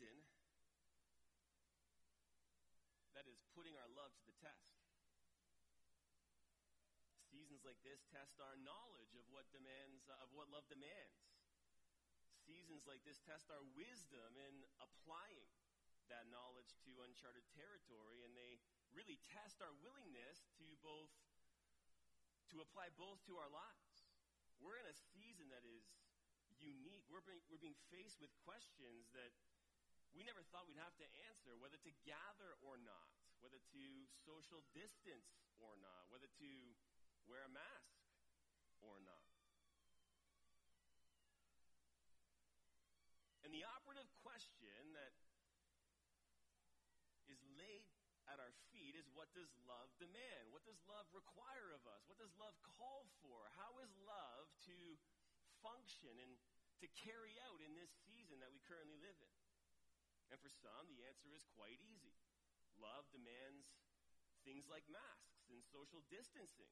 reason that is putting our love to the test. Seasons like this test our knowledge of what love demands. Seasons like this test our wisdom in applying that knowledge to uncharted territory, and they really test our willingness to apply both to our lives. We're in a season that is unique. We're being faced with questions that we never thought we'd have to answer, whether to gather or not, whether to social distance or not, whether to wear a mask or not. And the operative question that is laid at our feet is, what does love demand? What does love require of us? What does love call for? How is love to function and to carry out in this season that we currently live in? And for some, the answer is quite easy. Love demands things like masks and social distancing.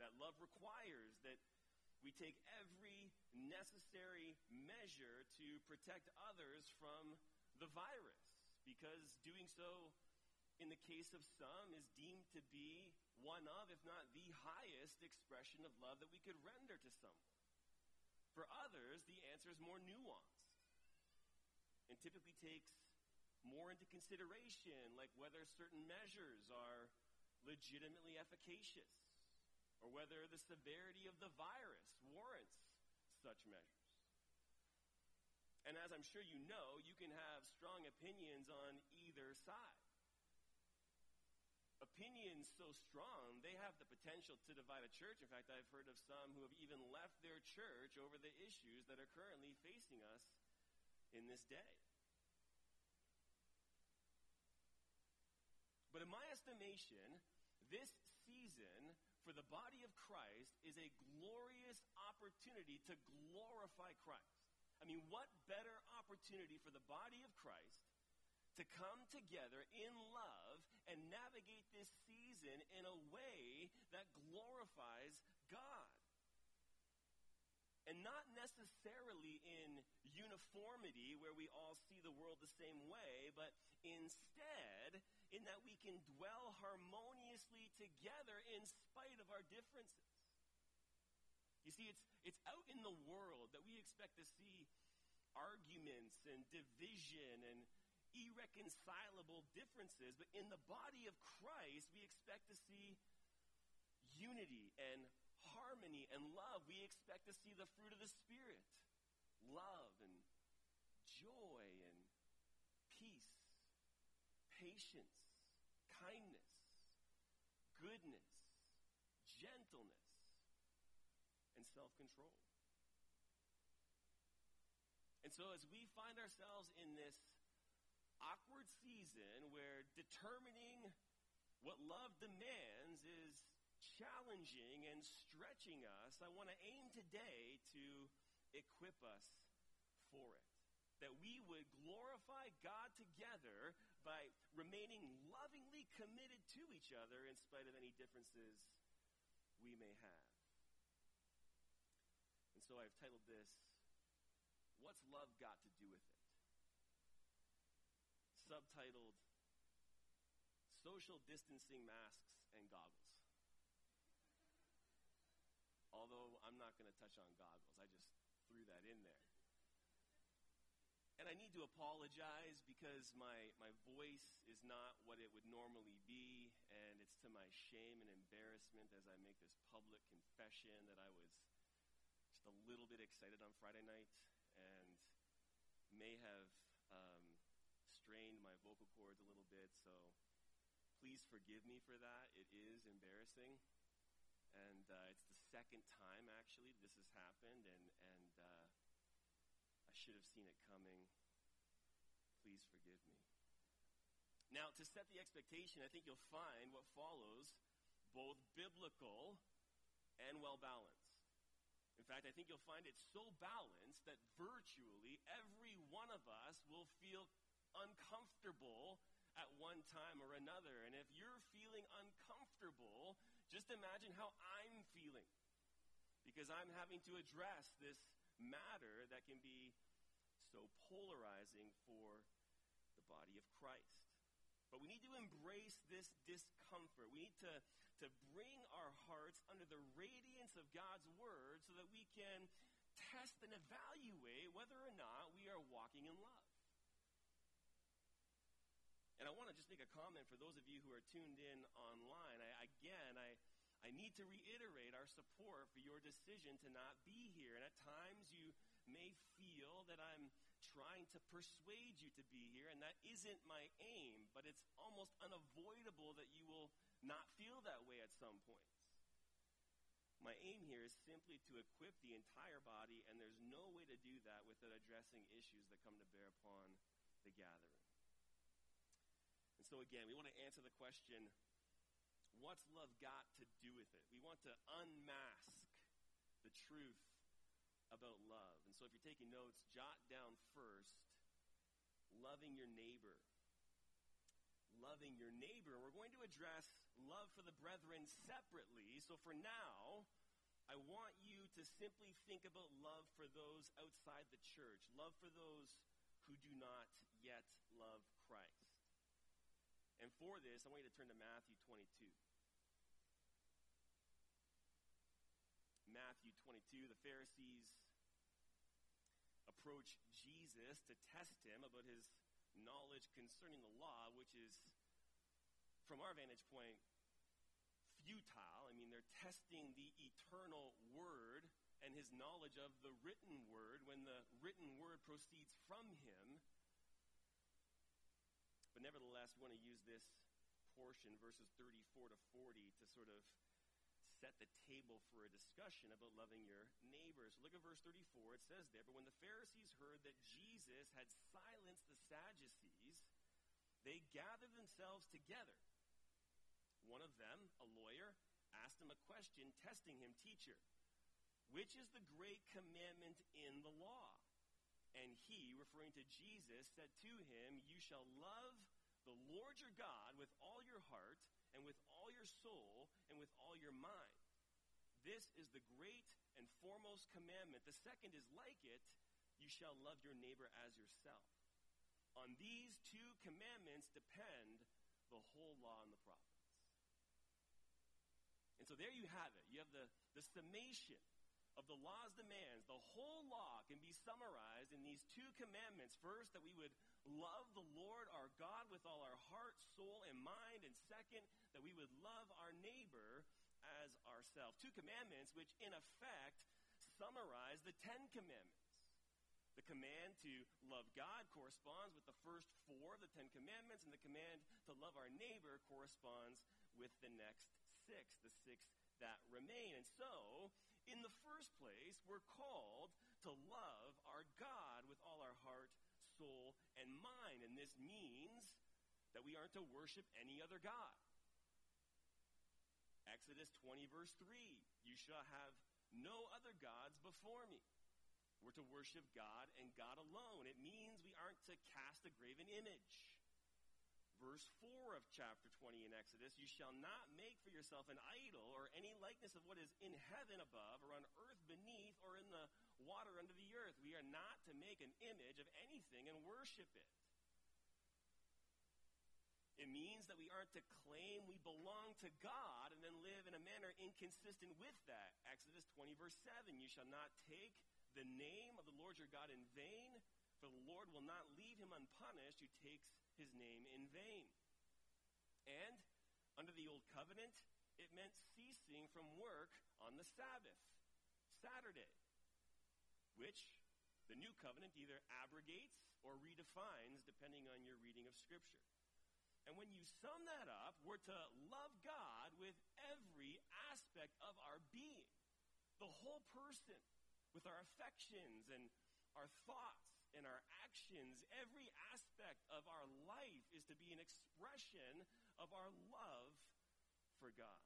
That love requires that we take every necessary measure to protect others from the virus, because doing so, in the case of some, is deemed to be one of, if not the highest expression of love that we could render to someone. For others, the answer is more nuanced and typically takes more into consideration, like whether certain measures are legitimately efficacious or whether the severity of the virus warrants such measures. And as I'm sure you know, you can have strong opinions on either side. Opinions so strong, they have the potential to divide a church. In fact, I've heard of some who have even left their church over the issues that are currently facing us in this day. But in my estimation, this season for the body of Christ is a glorious opportunity to glorify Christ. I mean, what better opportunity for the body of Christ to come together in love and navigate this season in a way that glorifies God? And not necessarily in uniformity where we all see the world the same way, but instead in that we can dwell harmoniously together in spite of our differences. You see, it's out in the world that we expect to see arguments and division and irreconcilable differences, but in the body of Christ, we expect to see unity and harmony and love. We expect to see the fruit of the Spirit, love and joy and peace, patience, kindness, goodness, gentleness, and self-control. And so as we find ourselves in this awkward season where determining what love demands is challenging and stretching us, I want to aim today to equip us for it. That we would glorify God together by remaining lovingly committed to each other in spite of any differences we may have. And so I've titled this, What's Love Got to Do With It? Subtitled, Social Distancing Masks and Goggles. Although I'm not going to touch on goggles. I just threw that in there. And I need to apologize because my voice is not what it would normally be, and it's to my shame and embarrassment as I make this public confession that I was just a little bit excited on Friday night and may have strained my vocal cords a little bit, so please forgive me for that. It is embarrassing, and it's the second time, actually, this has happened, and I should have seen it coming. Please forgive me. Now, to set the expectation, I think you'll find what follows both biblical and well-balanced. In fact, I think you'll find it so balanced that virtually every one of us will feel uncomfortable at one time or another. And if you're feeling uncomfortable, just imagine how I'm feeling, because I'm having to address this matter that can be so polarizing for body of Christ. But we need to embrace this discomfort. We need to bring our hearts under the radiance of God's word so that we can test and evaluate whether or not we are walking in love. And I want to just make a comment for those of you who are tuned in online. I need to reiterate our support for your decision to not be here. And at times you may feel that I'm trying to persuade you to be here, and that isn't my aim, but it's almost unavoidable that you will not feel that way at some points. My aim here is simply to equip the entire body, and there's no way to do that without addressing issues that come to bear upon the gathering. And so again, we want to answer the question, what's love got to do with it? We want to unmask the truth about love. And so if you're taking notes, jot down first, loving your neighbor. Loving your neighbor. We're going to address love for the brethren separately. So for now, I want you to simply think about love for those outside the church, love for those who do not yet love Christ. And for this, I want you to turn to Matthew 22. Matthew 22, the Pharisees approach Jesus to test him about his knowledge concerning the law, which is, from our vantage point, futile. I mean, they're testing the eternal word and his knowledge of the written word when the written word proceeds from him. But nevertheless, we want to use this portion, verses 34 to 40, to sort of set the table for a discussion about loving your neighbor. So look at verse 34. It says there, but when the Pharisees heard that Jesus had silenced the Sadducees, they gathered themselves together. One of them, a lawyer, asked him a question, testing him, Teacher, which is the great commandment in the law? And he, referring to Jesus, said to him, You shall love the Lord your God with all your heart, and with all your soul, and with all your mind. This is the great and foremost commandment. The second is like it, you shall love your neighbor as yourself. On these two commandments depend the whole law and the prophets. And so there you have it. You have the summation of the law's demands. The whole law can be summarized in these two commandments. First, that we would love the Lord our God with all our heart, soul, and mind. And second, that we would love our neighbor as ourselves. Two commandments which, in effect, summarize the Ten Commandments. The command to love God corresponds with the first four of the Ten Commandments, and the command to love our neighbor corresponds with the next six, the six that remain. And so, in the first place, we're called to love our God with all our heart, soul, and mind. And this means that we aren't to worship any other God. Exodus 20, verse 3, you shall have no other gods before me. We're to worship God and God alone. It means we aren't to cast a graven image. Verse 4 of chapter 20 in Exodus, you shall not make for yourself an idol or any likeness of what is in heaven above or on earth beneath or in the water under the earth. We are not to make an image of anything and worship it. It means that we aren't to claim we belong to God and then live in a manner inconsistent with that. Exodus 20, verse 7, you shall not take the name of the Lord your God in vain, for the Lord will not leave him unpunished who takes his name in vain. And under the Old Covenant, it meant ceasing from work on the Sabbath, Saturday, which the New Covenant either abrogates or redefines depending on your reading of Scripture. And when you sum that up, we're to love God with every aspect of our being, the whole person, with our affections and our thoughts and our actions. Every aspect of our life is to be an expression of our love for God.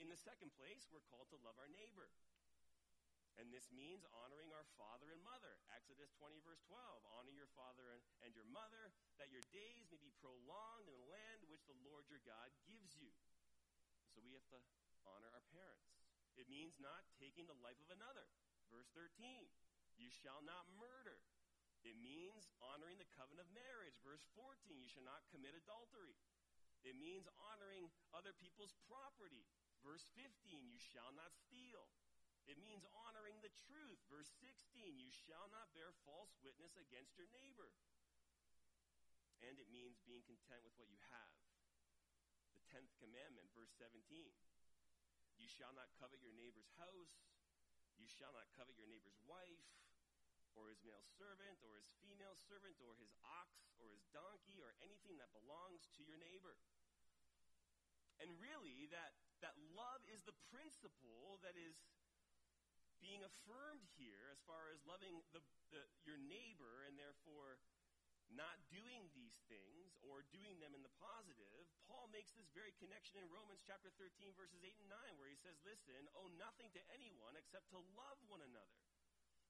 In the second place, we're called to love our neighbor. And this means honoring our father and mother. Exodus 20, verse 12, honor your father and your mother, that your days may be prolonged in the land which the Lord your God gives you. So we have to honor our parents. It means not taking the life of another. Verse 13, you shall not murder. It means honoring the covenant of marriage. Verse 14, you shall not commit adultery. It means honoring other people's property. Verse 15, you shall not steal. It means honoring the truth. Verse 16, you shall not bear false witness against your neighbor. And it means being content with what you have. The 10th commandment, verse 17. You shall not covet your neighbor's house. You shall not covet your neighbor's wife, or his male servant, or his female servant, or his ox, or his donkey, or anything that belongs to your neighbor. And really, that love is the principle that is being affirmed here as far as loving your neighbor and therefore not doing these things or doing them in the positive. Paul makes this very connection in Romans chapter 13, verses 8 and 9, where he says, listen, owe nothing to anyone except to love one another.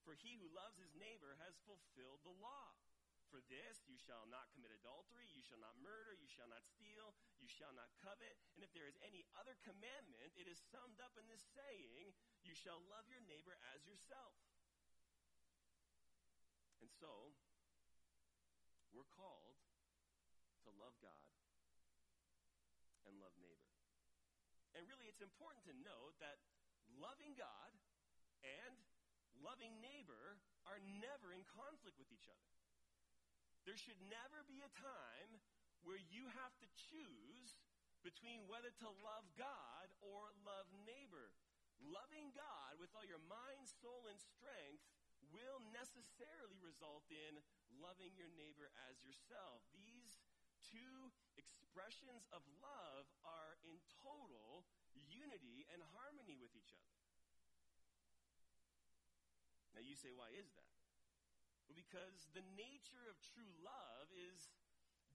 For he who loves his neighbor has fulfilled the law. For this, you shall not commit adultery, you shall not murder, you shall not steal, you shall not covet. And if there is any other commandment, it is summed up in this saying, you shall love your neighbor as yourself. And so, we're called to love God and love neighbor. And really, it's important to note that loving God and loving neighbor are never in conflict with each other. There should never be a time where you have to choose between whether to love God or love neighbor. Loving God with all your mind, soul, and strength will necessarily result in loving your neighbor as yourself. These two expressions of love are in total unity and harmony with each other. Now you say, why is that? Because the nature of true love is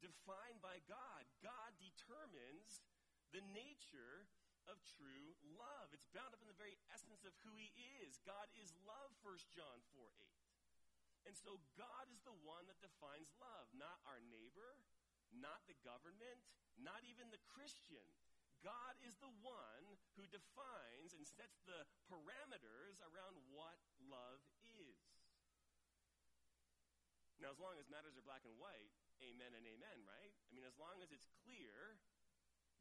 defined by God. God determines the nature of true love. It's bound up in the very essence of who he is. God is love, 1 John 4:8. And so God is the one that defines love, not our neighbor, not the government, not even the Christian. God is the one who defines and sets the parameters around what love is. Now, as long as matters are black and white, amen and amen, right? I mean, as long as it's clear,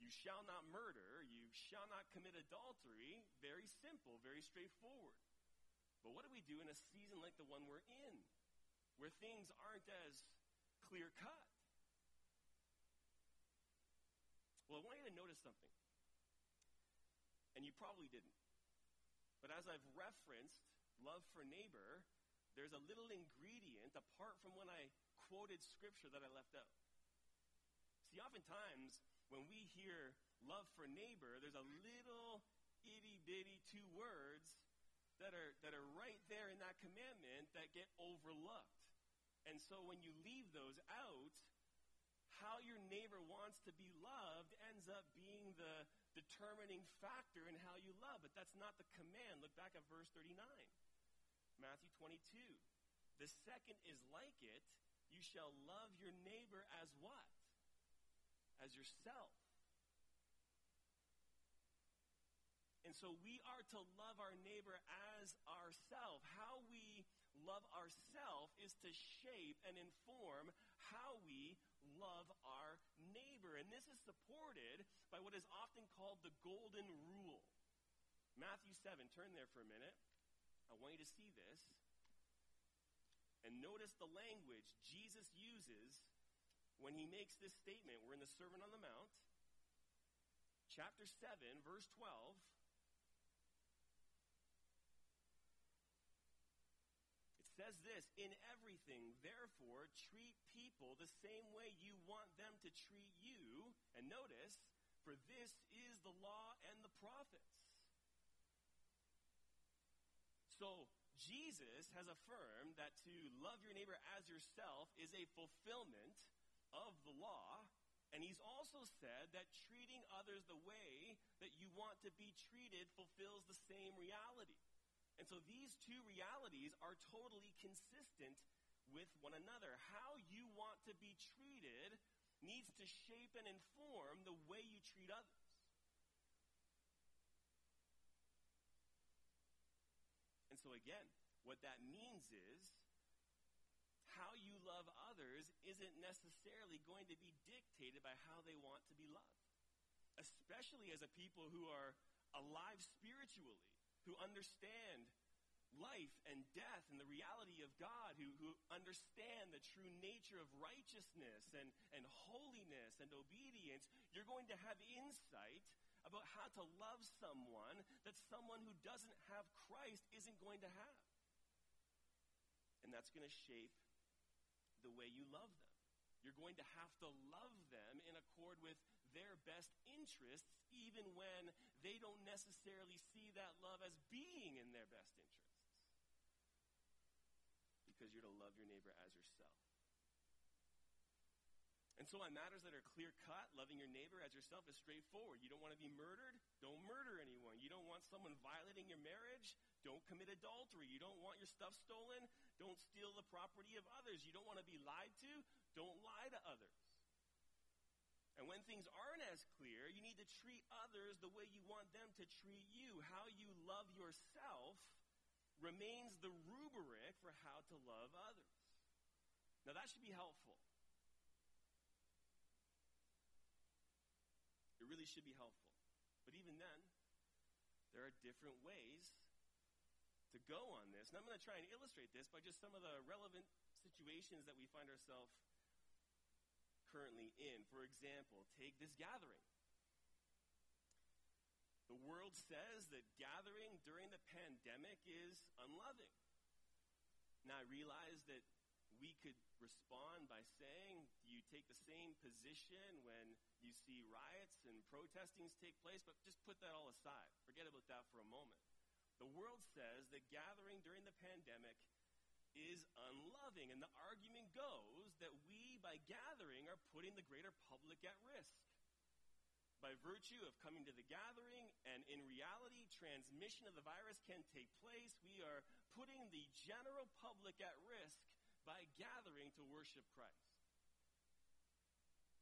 you shall not murder, you shall not commit adultery, very simple, very straightforward. But what do we do in a season like the one we're in, where things aren't as clear-cut? Well, I want you to notice something, and you probably didn't. But as I've referenced love for neighbor, there's a little ingredient apart from when I quoted scripture that I left out. See, oftentimes when we hear love for neighbor, there's a little itty-bitty two words that are right there in that commandment that get overlooked. And so when you leave those out, how your neighbor wants to be loved ends up being the determining factor in how you love. But that's not the command. Look back at verse 39. Matthew 22, the second is like it, you shall love your neighbor as what? As yourself. And so we are to love our neighbor as ourselves. How we love ourselves is to shape and inform how we love our neighbor. And this is supported by what is often called the golden rule. Matthew 7, turn there for a minute. I want you to see this, and notice the language Jesus uses when he makes this statement. We're in the Sermon on the Mount, chapter 7, verse 12. It says this, in everything, therefore, treat people the same way you want them to treat you. And notice, for this is the law and the prophets. So Jesus has affirmed that to love your neighbor as yourself is a fulfillment of the law, and he's also said that treating others the way that you want to be treated fulfills the same reality. And so these two realities are totally consistent with one another. How you want to be treated needs to shape and inform the way you treat others. So again, what that means is how others isn't necessarily going to be dictated by how they want to be loved, especially as a people who are alive spiritually, who understand life and death and the reality of God, who understand the true nature of righteousness and holiness and obedience. You're going to have insight about how to love someone that someone who doesn't have Christ isn't going to have. And that's going to shape the way you love them. You're going to have to love them in accord with their best interests, even when they don't necessarily see that love as being in their best interests. Because you're to love your neighbor as yourself. And so on matters that are clear-cut, loving your neighbor as yourself is straightforward. You don't want to be murdered? Don't murder anyone. You don't want someone violating your marriage? Don't commit adultery. You don't want your stuff stolen? Don't steal the property of others. You don't want to be lied to? Don't lie to others. And when things aren't as clear, you need to treat others the way you want them to treat you. How you love yourself remains the rubric for how to love others. Now that should be helpful. It really should be helpful. But even then, there are different ways to go on this. And I'm going to try and illustrate this by just some of the relevant situations that we find ourselves currently in. For example, take this gathering. The world says that gathering during the pandemic is unloving. Now I realize that we could respond by saying, you take the same position when you see riots and protestings take place, but just put that all aside. Forget about that for a moment. The world says that gathering during the pandemic is unloving, and the argument goes that we, by gathering, are putting the greater public at risk. By virtue of coming to the gathering, and in reality, transmission of the virus can take place, we are putting the general public at risk by gathering to worship Christ.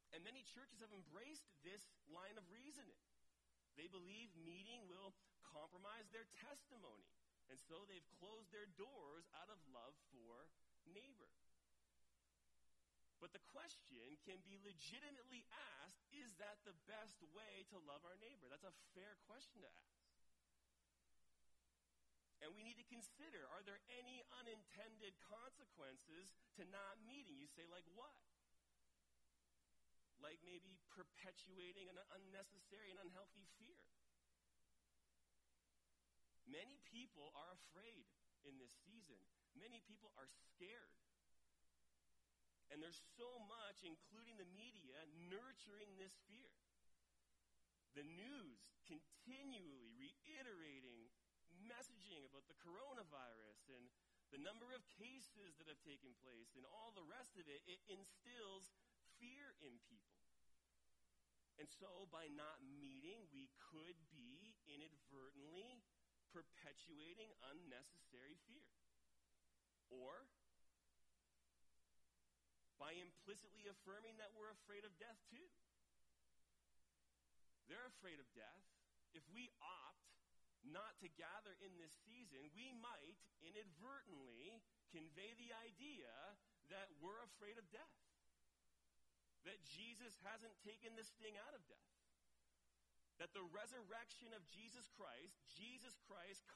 And many churches have embraced this line of reasoning. They believe meeting will compromise their testimony, and so they've closed their doors out of love for neighbor. But the question can be legitimately asked, is that the best way to love our neighbor? That's a fair question to ask. And we need to consider, are there any unintended consequences to not meeting? You say, like what? Like maybe perpetuating an unnecessary and unhealthy fear. Many people are afraid in this season. Many people are scared. And there's so much, including the media, nurturing this fear. The news continually reiterating messaging about the coronavirus and the number of cases that have taken place and all the rest of it. It instills fear in people. And so by not meeting, we could be inadvertently perpetuating unnecessary fear. Or by implicitly affirming that we're afraid of death too. They're afraid of death. If we opt not to gather in this season, we might inadvertently convey the idea that we're afraid of death. That Jesus hasn't taken this thing out of death. That the resurrection of Jesus Christ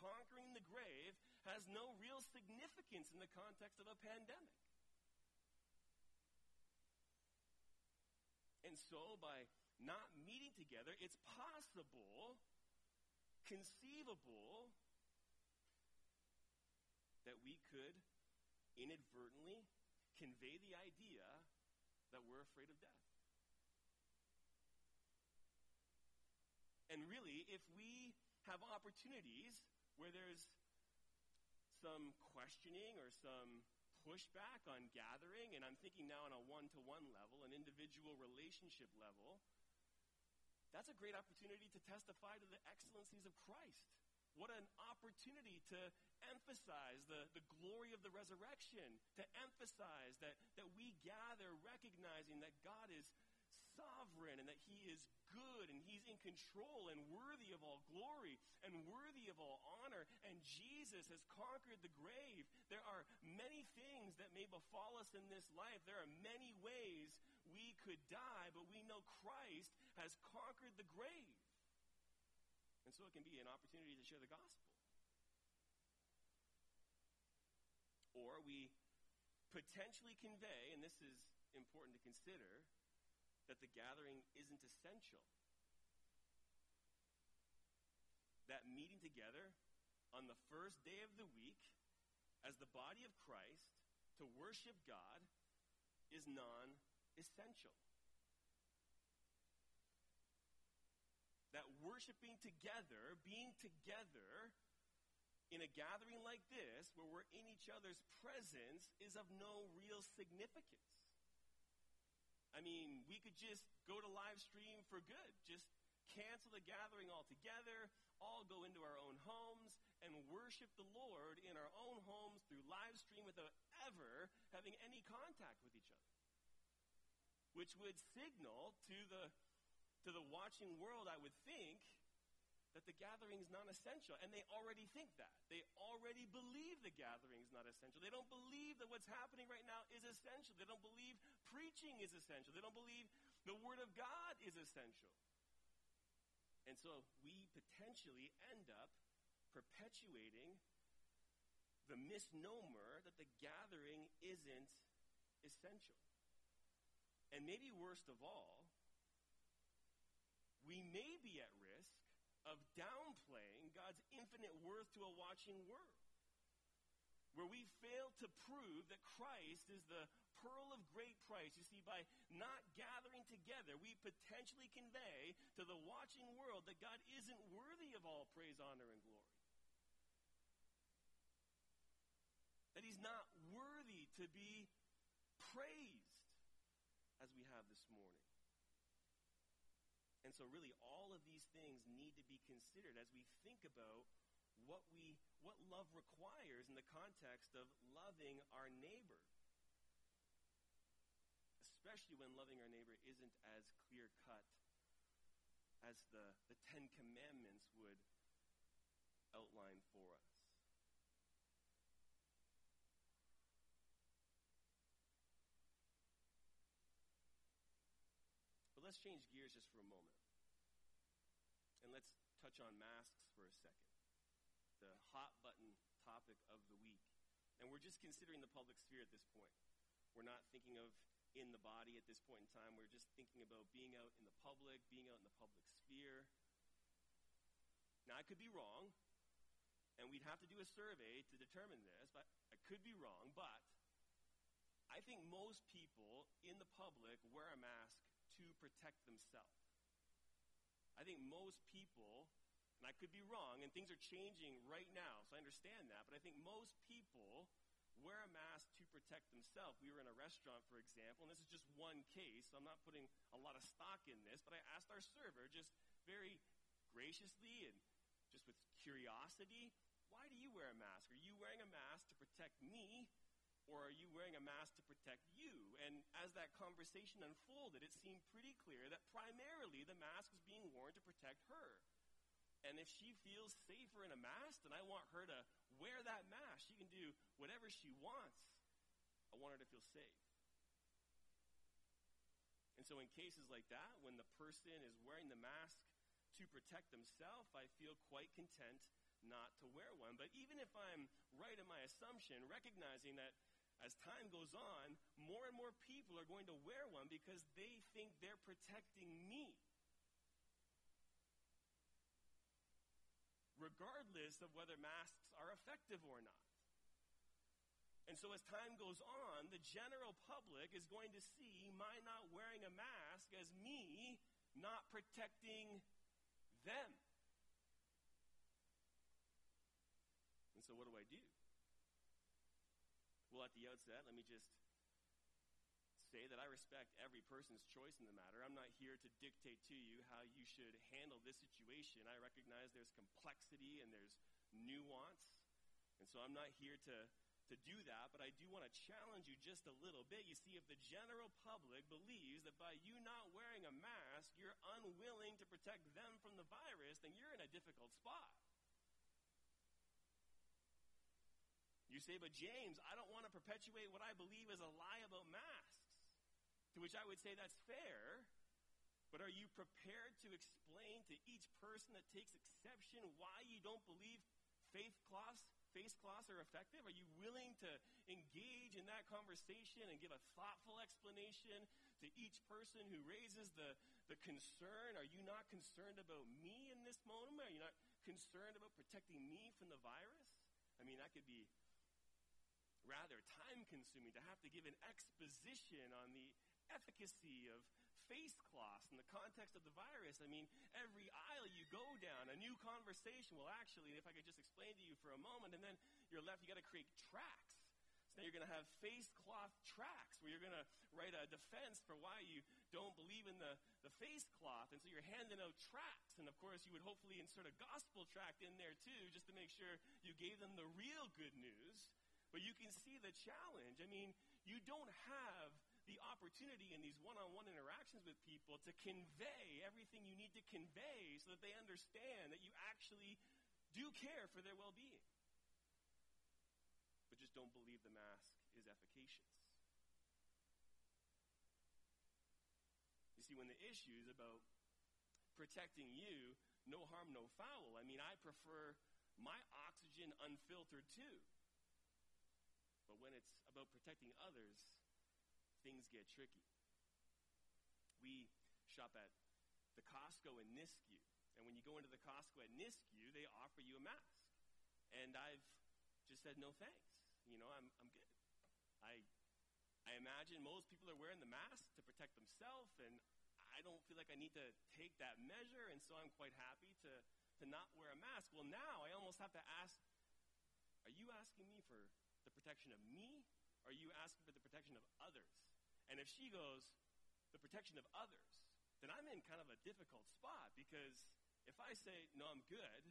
conquering the grave, has no real significance in the context of a pandemic. And so by not meeting together, it's possible, conceivable, that we could inadvertently convey the idea that we're afraid of death. And really, if we have opportunities where there's some questioning or some pushback on gathering, and I'm thinking now on a one-to-one level, an individual relationship level, that's a great opportunity to testify to the excellencies of Christ. What an opportunity to emphasize the glory of the resurrection, to emphasize that we gather recognizing that God is sovereign and that he is good and he's in control and worthy of all glory and worthy of all honor, and Jesus has conquered the grave. There are many things that may befall us in this life. There are many ways we could die, but we know Christ has conquered the grave. And so it can be an opportunity to share the gospel. Or we potentially convey, and this is important to consider, that the gathering isn't essential. That meeting together on the first day of the week as the body of Christ to worship God is non-essential. That worshiping together, being together in a gathering like this, where we're in each other's presence, is of no real significance. I mean, we could just go to live stream for good, just cancel the gathering altogether, all go into our own homes, and worship the Lord in our own homes through live stream without ever having any contact with each other. Which would signal to the watching world, I would think, that the gathering is non-essential. And they already think that. They already believe the gathering is not essential. They don't believe that what's happening right now is essential. They don't believe preaching is essential. They don't believe the Word of God is essential. And so we potentially end up perpetuating the misnomer that the gathering isn't essential. And maybe worst of all, we may be at risk of downplaying God's infinite worth to a watching world, where we fail to prove that Christ is the pearl of great price. You see, by not gathering together, we potentially convey to the watching world that God isn't worthy of all praise, honor, and glory. That he's not worthy to be praised, as we have this morning. And so really all of these things need to be considered as we think about what love requires in the context of loving our neighbor. Especially when loving our neighbor isn't as clear-cut as the Ten Commandments would outline for us. But let's change gears just for a moment. And let's touch on masks for a second. The hot button topic of the week. And we're just considering the public sphere at this point. We're not thinking of in the body at this point in time. We're just thinking about being out in the public, being out in the public sphere. Now, I could be wrong, and we'd have to do a survey to determine this, but I could be wrong, but I think most people in the public wear a mask to protect themselves. I think most people, and I could be wrong, and things are changing right now, so I understand that, but I think most people wear a mask to protect themselves. We were in a restaurant, for example, and this is just one case, so I'm not putting a lot of stock in this, but I asked our server just very graciously and just with curiosity, why do you wear a mask? Are you wearing a mask to protect me? Or are you wearing a mask to protect you? And as that conversation unfolded, it seemed pretty clear that primarily the mask was being worn to protect her. And if she feels safer in a mask, then I want her to wear that mask. She can do whatever she wants. I want her to feel safe. And so in cases like that, when the person is wearing the mask to protect themselves, I feel quite content not to wear one. But even if I'm right in my assumption, recognizing that as time goes on, more and more people are going to wear one because they think they're protecting me. Regardless of whether masks are effective or not. And so as time goes on, the general public is going to see my not wearing a mask as me not protecting them. And so what do I do? Well, at the outset, let me just say that I respect every person's choice in the matter. I'm not here to dictate to you how you should handle this situation. I recognize there's complexity and there's nuance. And so I'm not here to to do that, but I do want to challenge you just a little bit. You see, if the general public believes that by you not wearing a mask, you're unwilling to protect them from the virus, then you're in a difficult spot. You say, but James, I don't want to perpetuate what I believe is a lie about masks. To which I would say that's fair, but are you prepared to explain to each person that takes exception why you don't believe face cloths are effective? Are you willing to engage in that conversation and give a thoughtful explanation to each person who raises the concern? Are you not concerned about me in this moment? Are you not concerned about protecting me from the virus? I mean, that could be rather time-consuming to have to give an exposition on the efficacy of face cloths in the context of the virus. I mean, every aisle you go down, a new conversation. Well, actually, if I could just explain to you for a moment, and then you're left, you got to create tracts. So now you're going to have face cloth tracts where you're going to write a defense for why you don't believe in the face cloth. And so you're handing out tracts. And, of course, you would hopefully insert a gospel tract in there, too, just to make sure you gave them the real good news. But you can see the challenge. I mean, you don't have the opportunity in these one-on-one interactions with people to convey everything you need to convey so that they understand that you actually do care for their well-being. But just don't believe the mask is efficacious. You see, when the issue is about protecting you, no harm, no foul. I mean, I prefer my oxygen unfiltered too. But when it's about protecting others, things get tricky. We shop at the Costco in Nisku, and when you go into the Costco at Nisku, they offer you a mask. And I've just said no thanks. You know, I'm good. I imagine most people are wearing the mask to protect themselves, and I don't feel like I need to take that measure, and so I'm quite happy to not wear a mask. Well, now I almost have to ask, are you asking me for the protection of me? Are you asking for the protection of others? And if she goes, the protection of others, then I'm in kind of a difficult spot, because if I say, no, I'm good,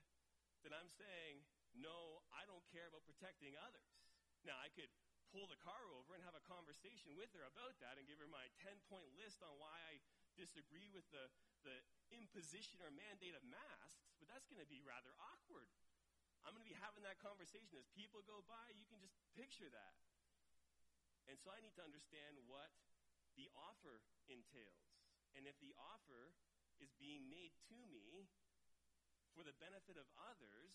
then I'm saying, no, I don't care about protecting others. Now, I could pull the car over and have a conversation with her about that and give her my 10-point list on why I disagree with the imposition or mandate of masks, but that's going to be rather awkward. I'm going to be having that conversation as people go by. You can just picture that. And so I need to understand what the offer entails. And if the offer is being made to me for the benefit of others,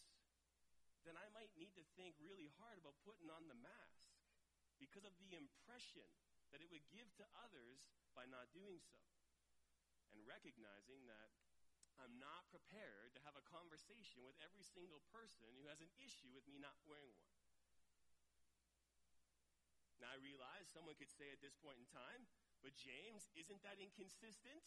then I might need to think really hard about putting on the mask because of the impression that it would give to others by not doing so. And recognizing that I'm not prepared to have a conversation with every single person who has an issue with me not wearing one. Now, I realize someone could say at this point in time, but James, isn't that inconsistent?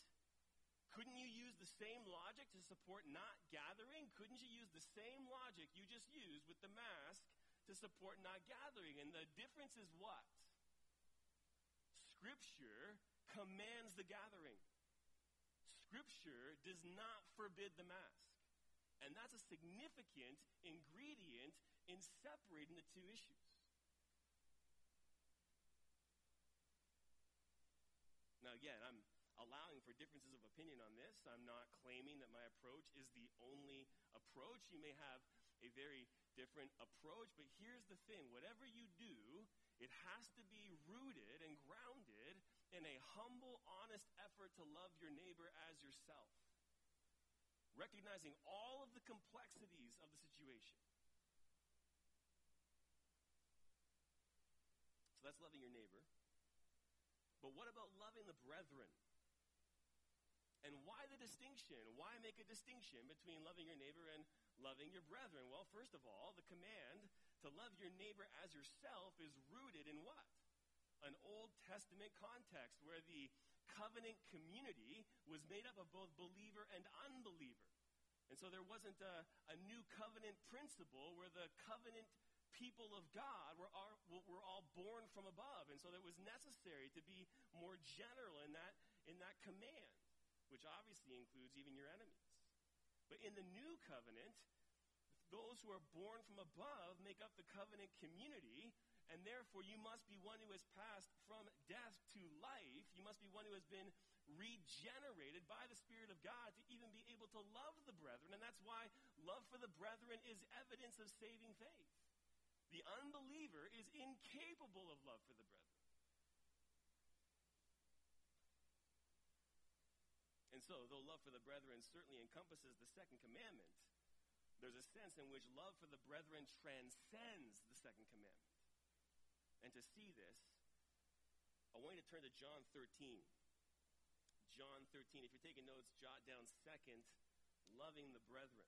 Couldn't you use the same logic to support not gathering? Couldn't you use the same logic you just used with the mask to support not gathering? And the difference is what? Scripture commands the gathering. Scripture does not forbid the mask. And that's a significant ingredient in separating the two issues. Now, again, I'm allowing for differences of opinion on this. I'm not claiming that my approach is the only approach. You may have a very different approach, but here's the thing. Whatever you do, it has to be rooted and grounded in a humble, honest effort to love your neighbor as yourself, recognizing all of the complexities of the situation. So that's loving your neighbor. But what about loving the brethren? And why the distinction? Why make a distinction between loving your neighbor and loving your brethren? Well, first of all, the command to love your neighbor as yourself is rooted in what? An Old Testament context where the covenant community was made up of both believer and unbeliever. And so there wasn't a new covenant principle where the covenant people of God were all born from above, and so it was necessary to be more general in that command, which obviously includes even your enemies. But in the new covenant, those who are born from above make up the covenant community, And therefore, you must be one who has passed from death to life. You must be one who has been regenerated by the Spirit of God to even be able to love the brethren. And that's why love for the brethren is evidence of saving faith. The unbeliever is incapable of love for the brethren. And so, though love for the brethren certainly encompasses the second commandment, there's a sense in which love for the brethren transcends the second commandment. And to see this, I want you to turn to John 13. John 13. If you're taking notes, jot down second, loving the brethren.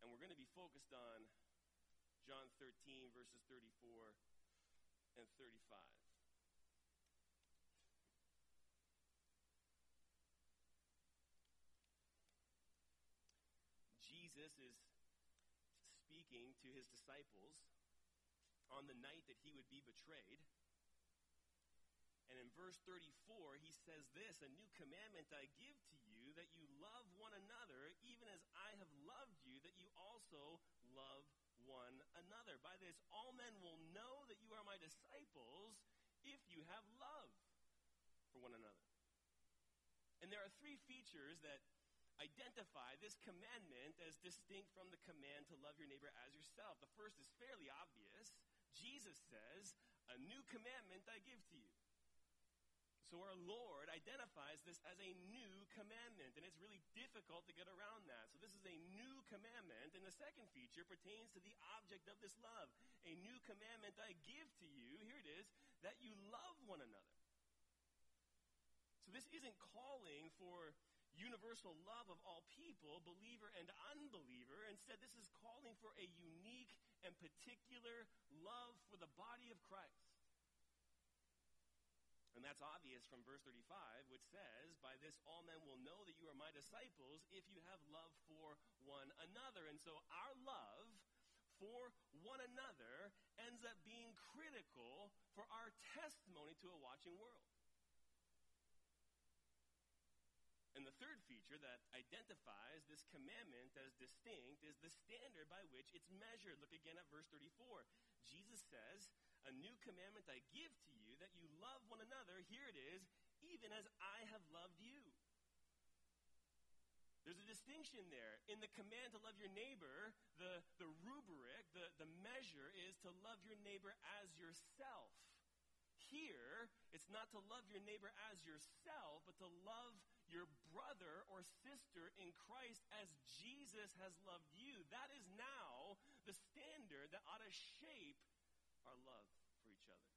And we're going to be focused on John 13, verses 34 and 35. Jesus is speaking to his disciples on the night that he would be betrayed. And in verse 34, he says this, "A new commandment I give to you, that you love one another, even as I have loved you, that you also love one another. By this, all men will know that you are my disciples, if you have love for one another." And there are three features that identify this commandment as distinct from the command to love your neighbor as yourself. The first is fairly obvious. Jesus says, "A new commandment I give to you." So our Lord identifies this as a new commandment, and it's really difficult to get around that. So this is a new commandment, and the second feature pertains to the object of this love. "A new commandment I give to you," here it is, "that you love one another." So this isn't calling for universal love of all people, believer and unbeliever. Instead, this is calling for a unique and particular love for the body of Christ. And that's obvious from verse 35, which says, "By this all men will know that you are my disciples, if you have love for one another." And so our love for one another ends up being critical for our testimony to a watching world. And the third feature that identifies this commandment as distinct is the standard by which it's measured. Look again at verse 34. Jesus says, "A new commandment I give to you, that you love one another." Here it is, "even as I have loved you." There's a distinction there. In the command to love your neighbor, the rubric, the measure is to love your neighbor as yourself. Here, it's not to love your neighbor as yourself, but to love your brother or sister in Christ as Jesus has loved you. That is now the standard that ought to shape our love for each other.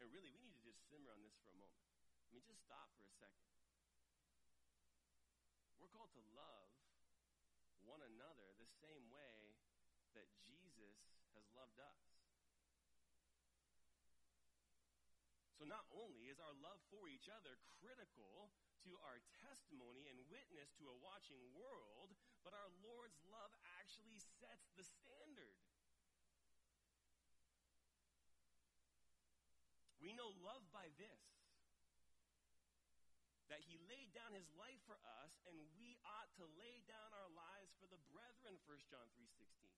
And really, we need to just simmer on this for a moment. I mean, just stop for a second. We're called to love one another the same way that Jesus has loved us. So not only is our love for each other critical to our testimony and witness to a watching world, but our Lord's love actually sets the standard. We know love by this, that he laid down his life for us, and we ought to lay down our lives for the brethren, 1 John 3:16.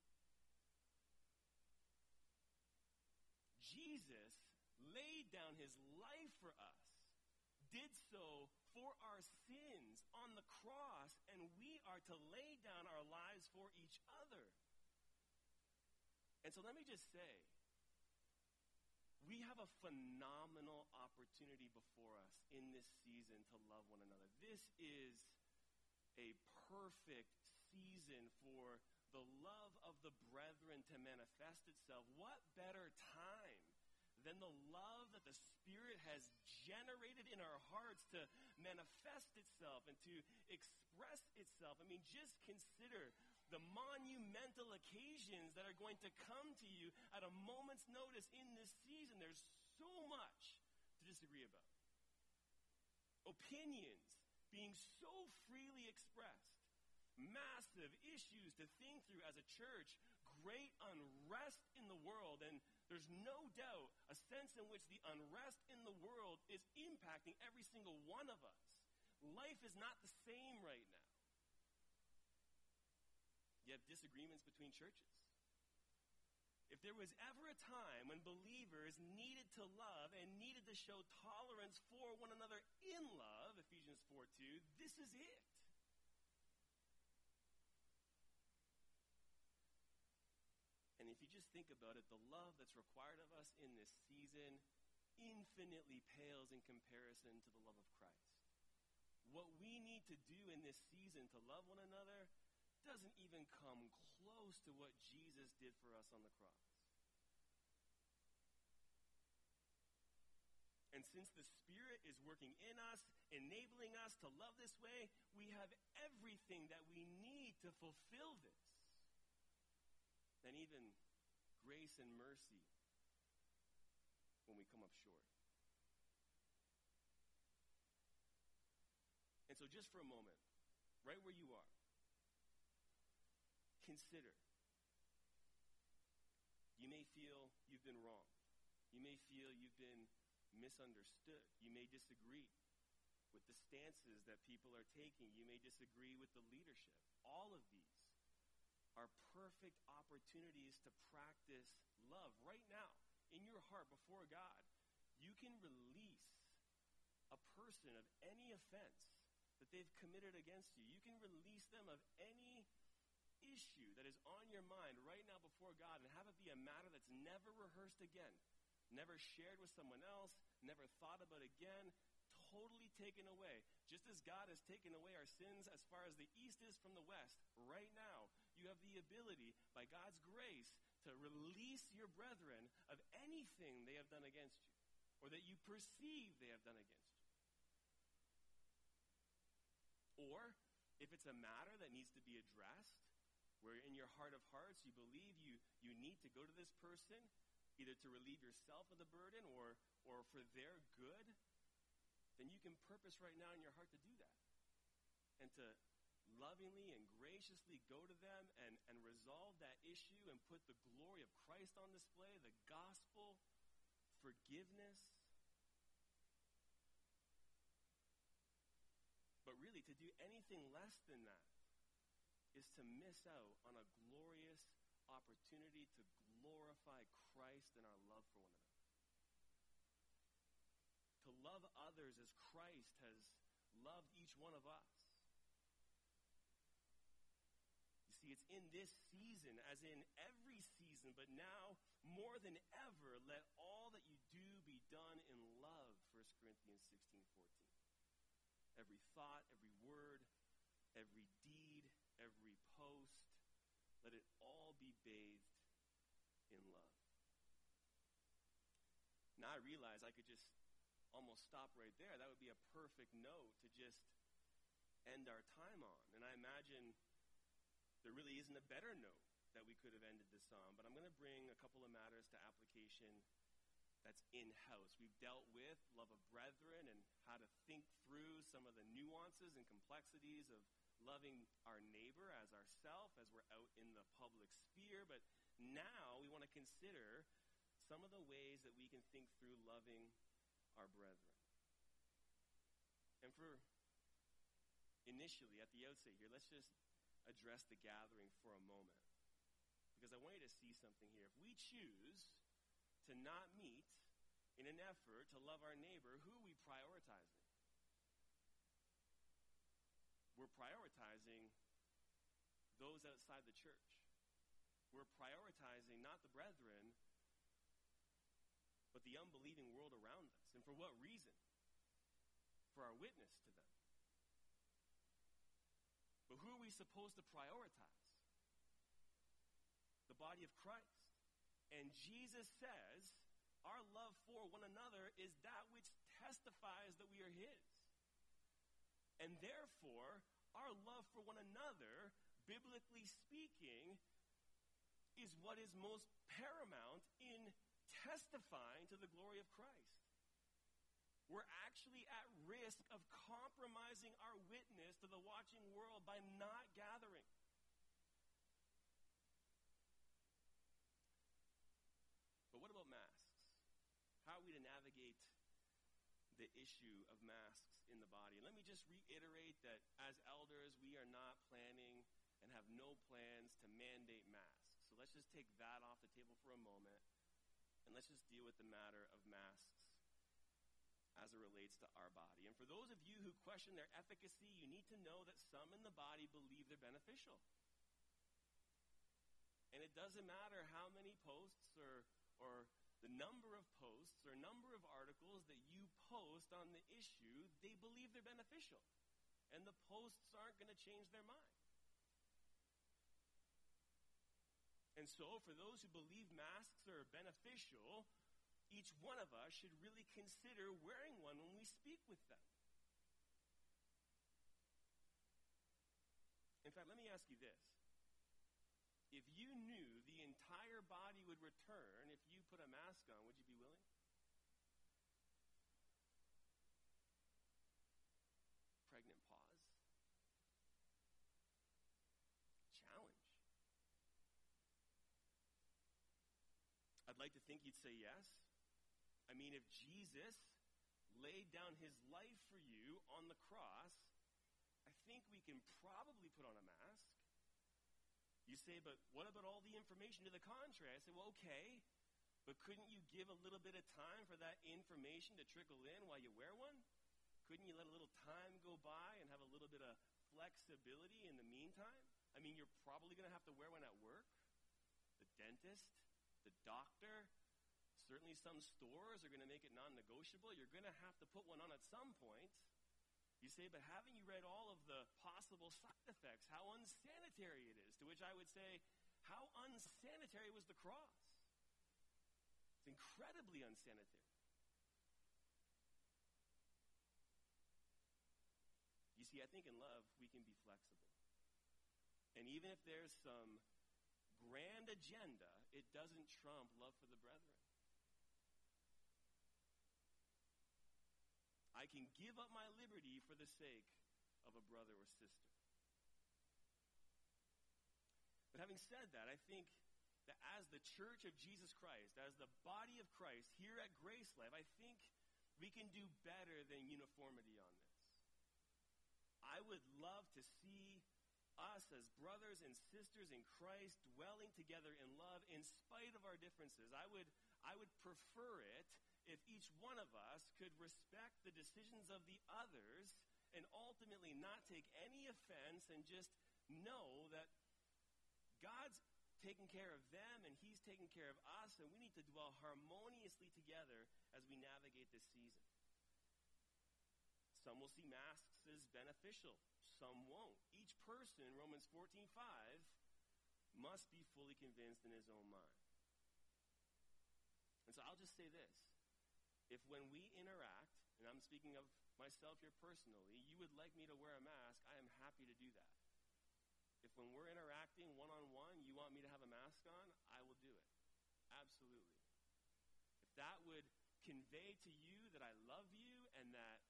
Jesus laid down his life for us, did so for our sins on the cross, and we are to lay down our lives for each other. And so let me just say, we have a phenomenal opportunity before us in this season to love one another. This is a perfect season for the love of the brethren to manifest itself. What better time than the love that the Spirit has generated in our hearts to manifest itself and to express itself? I mean, just consider the monumental occasions that are going to come to you at a moment's notice in this season. There's so much to disagree about. Opinions being so freely expressed. Massive issues to think through as a church. Great unrest in the world, and there's no doubt a sense in which the unrest in the world is impacting every single one of us. Life is not the same right now. You have disagreements between churches. If there was ever a time when believers needed to love and needed to show tolerance for one another in love, Ephesians 4:2, this is it. And if you just think about it, the love that's required of us in this season infinitely pales in comparison to the love of Christ. What we need to do in this season to love one another doesn't even come close to what Jesus did for us on the cross. And since the Spirit is working in us, enabling us to love this way, we have everything that we need to fulfill this. And even grace and mercy when we come up short. And so just for a moment, right where you are, consider. You may feel you've been wronged. You may feel you've been misunderstood. You may disagree with the stances that people are taking. You may disagree with the leadership. All of these are perfect opportunities to practice love. Right now, in your heart, before God, you can release a person of any offense that they've committed against you. You can release them of any issue that is on your mind right now before God and have it be a matter that's never rehearsed again, never shared with someone else, never thought about again, totally taken away. Just as God has taken away our sins as far as the east is from the west, right now you have the ability, by God's grace, to release your brethren of anything they have done against you or that you perceive they have done against you. Or, if it's a matter that needs to be addressed, where in your heart of hearts you believe you need to go to this person, either to relieve yourself of the burden or for their good, then you can purpose right now in your heart to do that and to lovingly and graciously go to them and resolve that issue and put the glory of Christ on display, the gospel, forgiveness. But really, to do anything less than that is to miss out on a glorious opportunity to glorify Christ in our love for one another. To love others as Christ has loved each one of us. You see, it's in this season, as in every season, but now more than ever, let all that you do be done in love, 1 Corinthians 16:14. Every thought, every word, every deed, every post, let it all be bathed in love. Now I realize I could just almost stop right there. That would be a perfect note to just end our time on. And I imagine there really isn't a better note that we could have ended this on. But I'm going to bring a couple of matters to application that's in-house. We've dealt with love of brethren and how to think through some of the nuances and complexities of loving our neighbor as ourself as we're out in the public sphere. But now we want to consider some of the ways that we can think through loving our brethren. And for initially, at the outset here, let's just address the gathering for a moment, because I want you to see something here. If we choose to not meet in an effort to love our neighbor, who are we prioritizing? We're prioritizing those outside the church. We're prioritizing not the brethren, but the unbelieving world around us. And for what reason? For our witness to them. But who are we supposed to prioritize? The body of Christ. And Jesus says our love for one another is that which testifies that we are his. And therefore, our love for one another, biblically speaking, is what is most paramount in testifying to the glory of Christ. We're actually at risk of compromising our witness to the watching world by not gathering. But what about masks? How are we to navigate the issue of masks in the body? And let me just reiterate that as elders, we are not planning, and and have no plans to mandate masks. So let's just take that off the table for a moment, and let's just deal with the matter of masks as it relates to our body. And for those of you who question their efficacy, you need to know that some in the body believe they're beneficial. And it doesn't matter how many posts or the number of posts or number of articles that you post on the issue, they believe they're beneficial. And the posts aren't going to change their mind. And so, for those who believe masks are beneficial, each one of us should really consider wearing one when we speak with them. In fact, let me ask you this. If you knew the entire body would return if you put a mask on, would you be willing? Pregnant pause. Challenge. I'd like to think you'd say yes. I mean, if Jesus laid down his life for you on the cross, I think we can probably put on a mask. You say, but what about all the information to the contrary? I say, well, okay, but couldn't you give a little bit of time for that information to trickle in while you wear one? Couldn't you let a little time go by and have a little bit of flexibility in the meantime? I mean, you're probably going to have to wear one at work, the dentist, the doctor. Certainly some stores are going to make it non-negotiable. You're going to have to put one on at some point. You say, but haven't you read all of the possible side effects, how unsanitary it is? To which I would say, how unsanitary was the cross? It's incredibly unsanitary. You see, I think in love, we can be flexible. And even if there's some grand agenda, it doesn't trump love for the brethren. I can give up my liberty for the sake of a brother or sister. But having said that, I think that as the church of Jesus Christ, as the body of Christ here at Grace Life, I think we can do better than uniformity on this. I would love to see us as brothers and sisters in Christ dwelling together in love in spite of our differences. I would prefer it if each one of us could respect the decisions of the others and ultimately not take any offense and just know that God's taking care of them and he's taking care of us, and we need to dwell harmoniously together as we navigate this season. Some will see masks as beneficial. Some won't. Each person, Romans 14:5, must be fully convinced in his own mind. And so I'll just say this. If when we interact, and I'm speaking of myself here personally, you would like me to wear a mask, I am happy to do that. If when we're interacting one-on-one, you want me to have a mask on, I will do it. Absolutely. If that would convey to you that I love you and that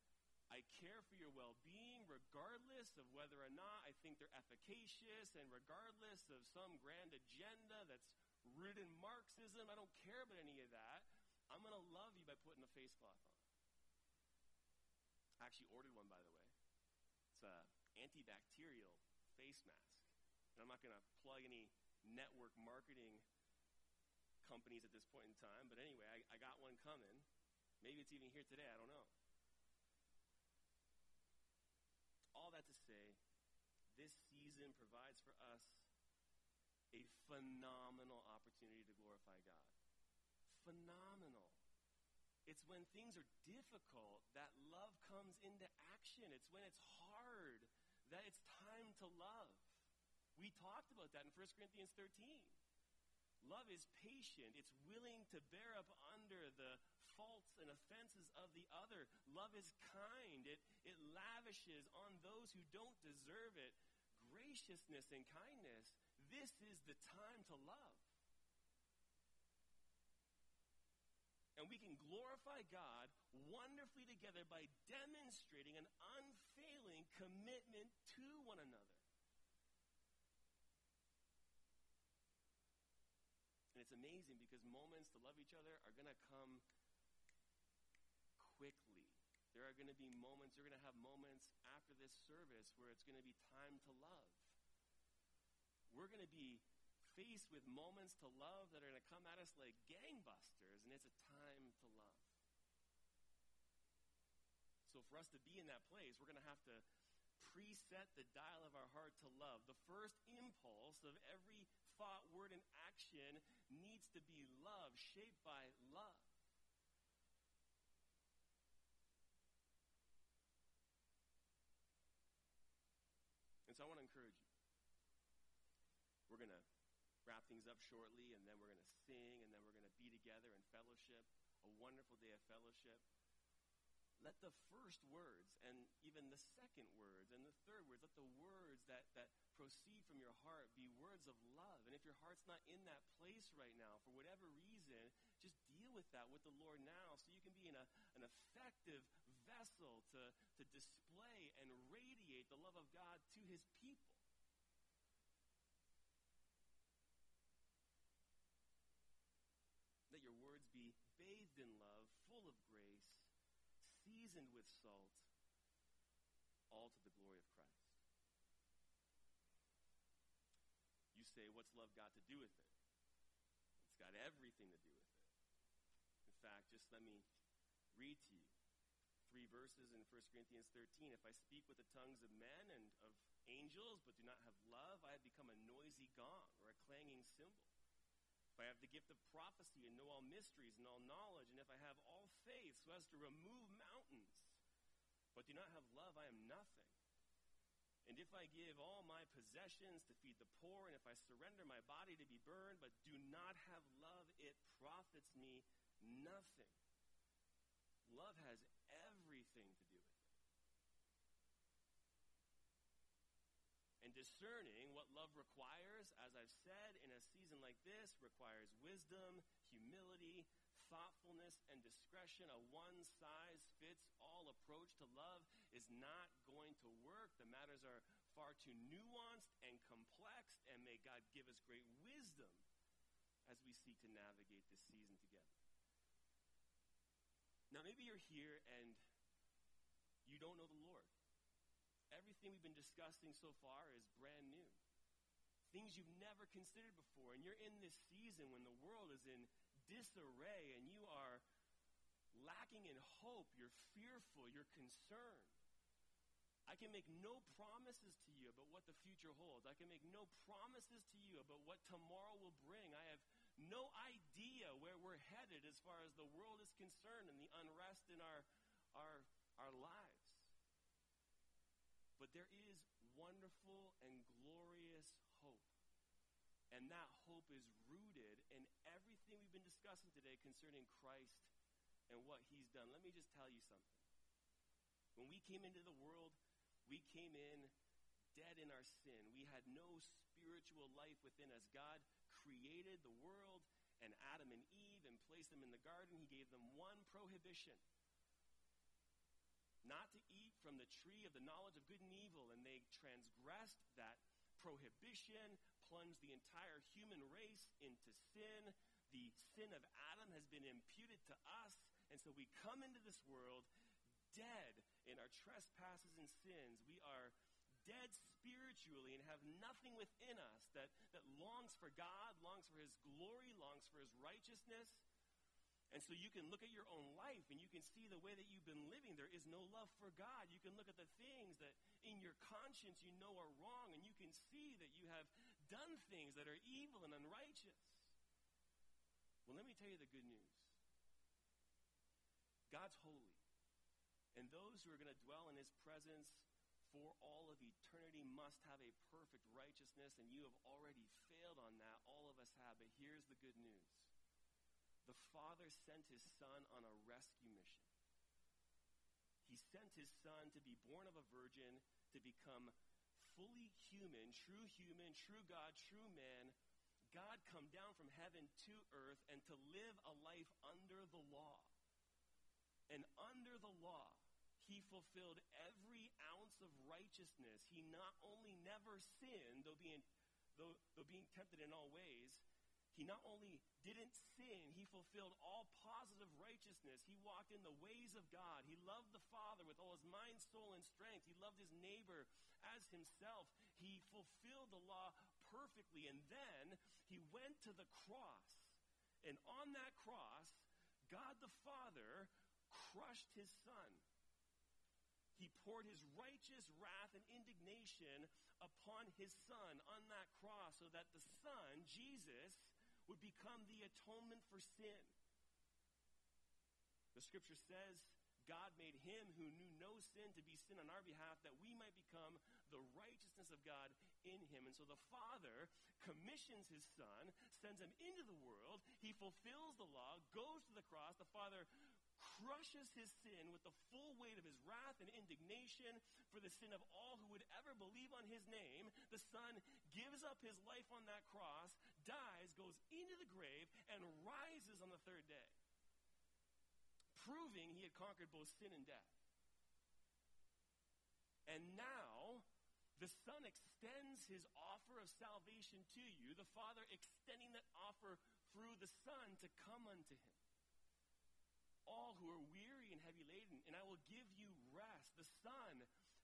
I care for your well-being, regardless of whether or not I think they're efficacious and regardless of some grand agenda that's rooted in Marxism, I don't care about any of that. I'm going to love you by putting a face cloth on. I actually ordered one, by the way. It's an antibacterial face mask. And I'm not going to plug any network marketing companies at this point in time. But anyway, I got one coming. Maybe it's even here today. I don't know. All that to say, this season provides for us a phenomenal opportunity to glorify God. Phenomenal. It's when things are difficult that love comes into action. It's when it's hard that it's time to love. We talked about that in 1 Corinthians 13. Love is patient. It's willing to bear up under the faults and offenses of the other. Love is kind. It lavishes on those who don't deserve it graciousness and kindness. This is the time to love. And we can glorify God wonderfully together by demonstrating an unfailing commitment to one another. And it's amazing because moments to love each other are going to come quickly. There are going to be moments, you're going to have moments after this service where it's going to be time to love. we're going to be faced with moments to love that are going to come at us like gangbusters, and it's a time to love. So for us to be in that place, we're going to have to preset the dial of our heart to love. The first impulse of every thought, word, and action needs to be love, shaped by love. And so I want to encourage you. We're going to wrap things up shortly, and then we're going to sing, and then we're going to be together in fellowship, a wonderful day of fellowship. Let the first words and even the second words and the third words, let the words that proceed from your heart be words of love. And if your heart's not in that place right now, for whatever reason, just deal with that with the Lord now so you can be in an effective vessel to display and radiate the love of God to his people. Let your words be bathed in love, full of grace, seasoned with salt, all to the glory of Christ. You say, what's love got to do with it? It's got everything to do with it. In fact, just let me read to you 3 verses in 1 Corinthians 13. If I speak with the tongues of men and of angels, but do not have love, I have become a noisy gong or a clanging cymbal. If I have the gift of prophecy and know all mysteries and all knowledge, and if I have all faith so as to remove mountains, but do not have love, I am nothing. And if I give all my possessions to feed the poor, and if I surrender my body to be burned, but do not have love, it profits me nothing. Love has everything to do with it. And discerning what love requires, as I've said, in a season like this, requires wisdom, humility, thoughtfulness, and discretion. A one-size-fits-all approach to love is not going to work. The matters are far too nuanced and complex, and may God give us great wisdom as we seek to navigate this season together. Now, maybe you're here and you don't know the Lord. Everything we've been discussing so far is brand new. Things you've never considered before, and you're in this season when the world is in disarray and you are lacking in hope, you're fearful, you're concerned. I can make no promises to you about what the future holds. I can make no promises to you about what tomorrow will bring. I have no idea where we're headed as far as the world is concerned and the unrest in our lives. But there is wonderful and glorious hope. And that hope is rooted in everything we've been discussing today concerning Christ and what he's done. Let me just tell you something. When we came into the world, we came in dead in our sin. We had no spiritual life within us. God created the world and Adam and Eve and placed them in the garden. He gave them one prohibition. Not to eat from the tree of the knowledge of good and evil, and they transgressed that prohibition, plunged the entire human race into sin. The sin of Adam has been imputed to us, and so we come into this world dead in our trespasses and sins. We are dead spiritually and have nothing within us that longs for God, longs for his glory, longs for his righteousness. And so you can look at your own life and you can see the way that you've been living. There is no love for God. You can look at the things that in your conscience you know are wrong, and you can see that you have done things that are evil and unrighteous. Well, let me tell you the good news. God's holy, and those who are going to dwell in his presence for all of eternity must have a perfect righteousness, and you have already failed on that. All of us have, but here's the good news. The Father sent his Son on a rescue mission. He sent his Son to be born of a virgin, to become fully human, true God, true man. God come down from heaven to earth and to live a life under the law. And under the law, he fulfilled every ounce of righteousness. He not only never sinned, though being tempted in all ways, He not only didn't sin, he fulfilled all positive righteousness. He walked in the ways of God. He loved the Father with all his mind, soul, and strength. He loved his neighbor as himself. He fulfilled the law perfectly. And then he went to the cross. And on that cross, God the Father crushed his Son. He poured his righteous wrath and indignation upon his Son on that cross so that the Son, Jesus, would become the atonement for sin. The Scripture says, God made him who knew no sin to be sin on our behalf that we might become the righteousness of God in him. And so the Father commissions his Son, sends him into the world. He fulfills the law, goes to the cross. The Father crushes his sin with the full weight of his wrath and indignation for the sin of all who would ever believe on his name. The Son gives up his life on that cross, dies, goes into the grave, and rises on the third day, proving he had conquered both sin and death. And now, the Son extends his offer of salvation to you, the Father extending that offer through the Son to come unto him. All who are weary and heavy laden, and I will give you rest. The Son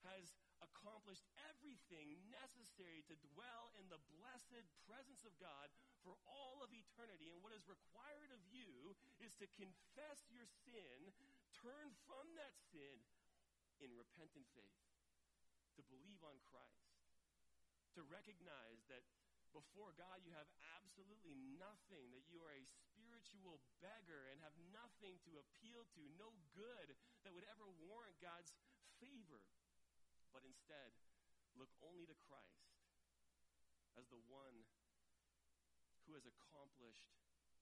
has accomplished everything necessary to dwell in the blessed presence of God for all of eternity. And what is required of you is to confess your sin, turn from that sin in repentant faith, to believe on Christ, to recognize that before God, you have absolutely nothing, that you are a spiritual beggar and have nothing to appeal to, no good that would ever warrant God's favor. But instead, look only to Christ as the one who has accomplished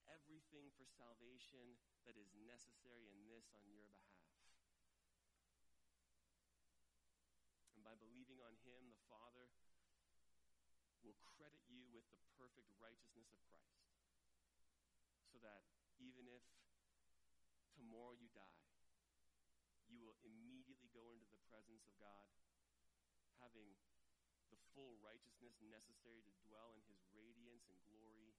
everything for salvation that is necessary in this on your behalf. And by believing on him, the Father will credit you with the perfect righteousness of Christ, so that even if tomorrow you die, you will immediately go into the presence of God, having the full righteousness necessary to dwell in his radiance and glory,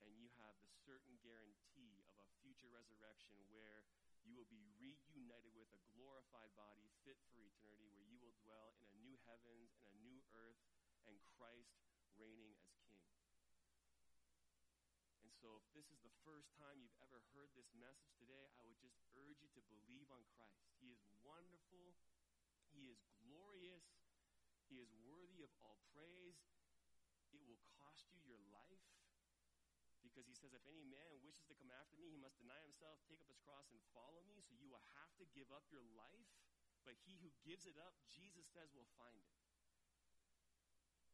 and you have the certain guarantee of a future resurrection where you will be reunited with a glorified body fit for eternity, where you will dwell in a new heavens and a new earth, and Christ reigning as King. And so if this is the first time you've ever heard this message today, I would just urge you to believe on Christ. He is wonderful. He is glorious. He is worthy of all praise. It will cost you your life, because he says, if any man wishes to come after me, he must deny himself, take up his cross, and follow me. So you will have to give up your life, but he who gives it up, Jesus says, will find it.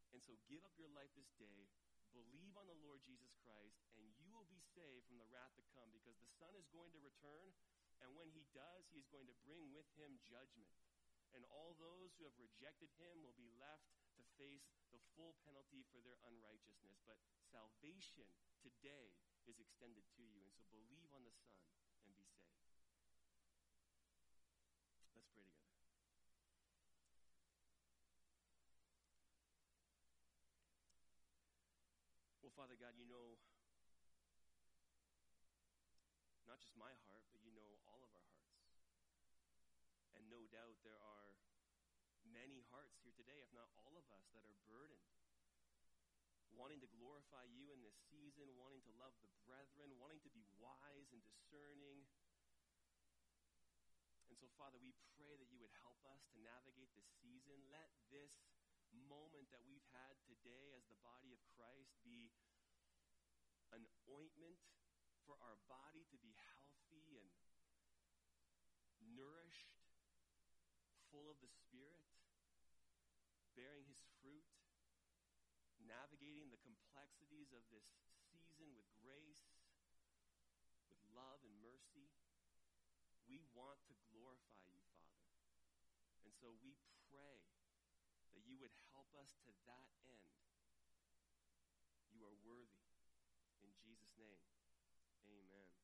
And so give up your life this day, believe on the Lord Jesus Christ, and you will be saved from the wrath to come, because the Son is going to return, and when he does, he is going to bring with him judgment. And all those who have rejected him will be left to face the full penalty for their unrighteousness. But salvation today is extended to you, and so believe on the Son and be saved. Let's pray together. Well, Father God, you know not just my heart, but you know all of our hearts. And no doubt there are many hearts here today, if not all of us, that are burdened, wanting to glorify you in this season, wanting to love the brethren, wanting to be wise and discerning. And so, Father, we pray that you would help us to navigate this season. Let this moment that we've had today as the body of Christ be an ointment for our body to be healthy and nourished, full of the Spirit, bearing his fruit, navigating the complexities of this season with grace, with love and mercy. We want to glorify you, Father. And so we pray that you would help us to that end. You are worthy. In Jesus' name, amen.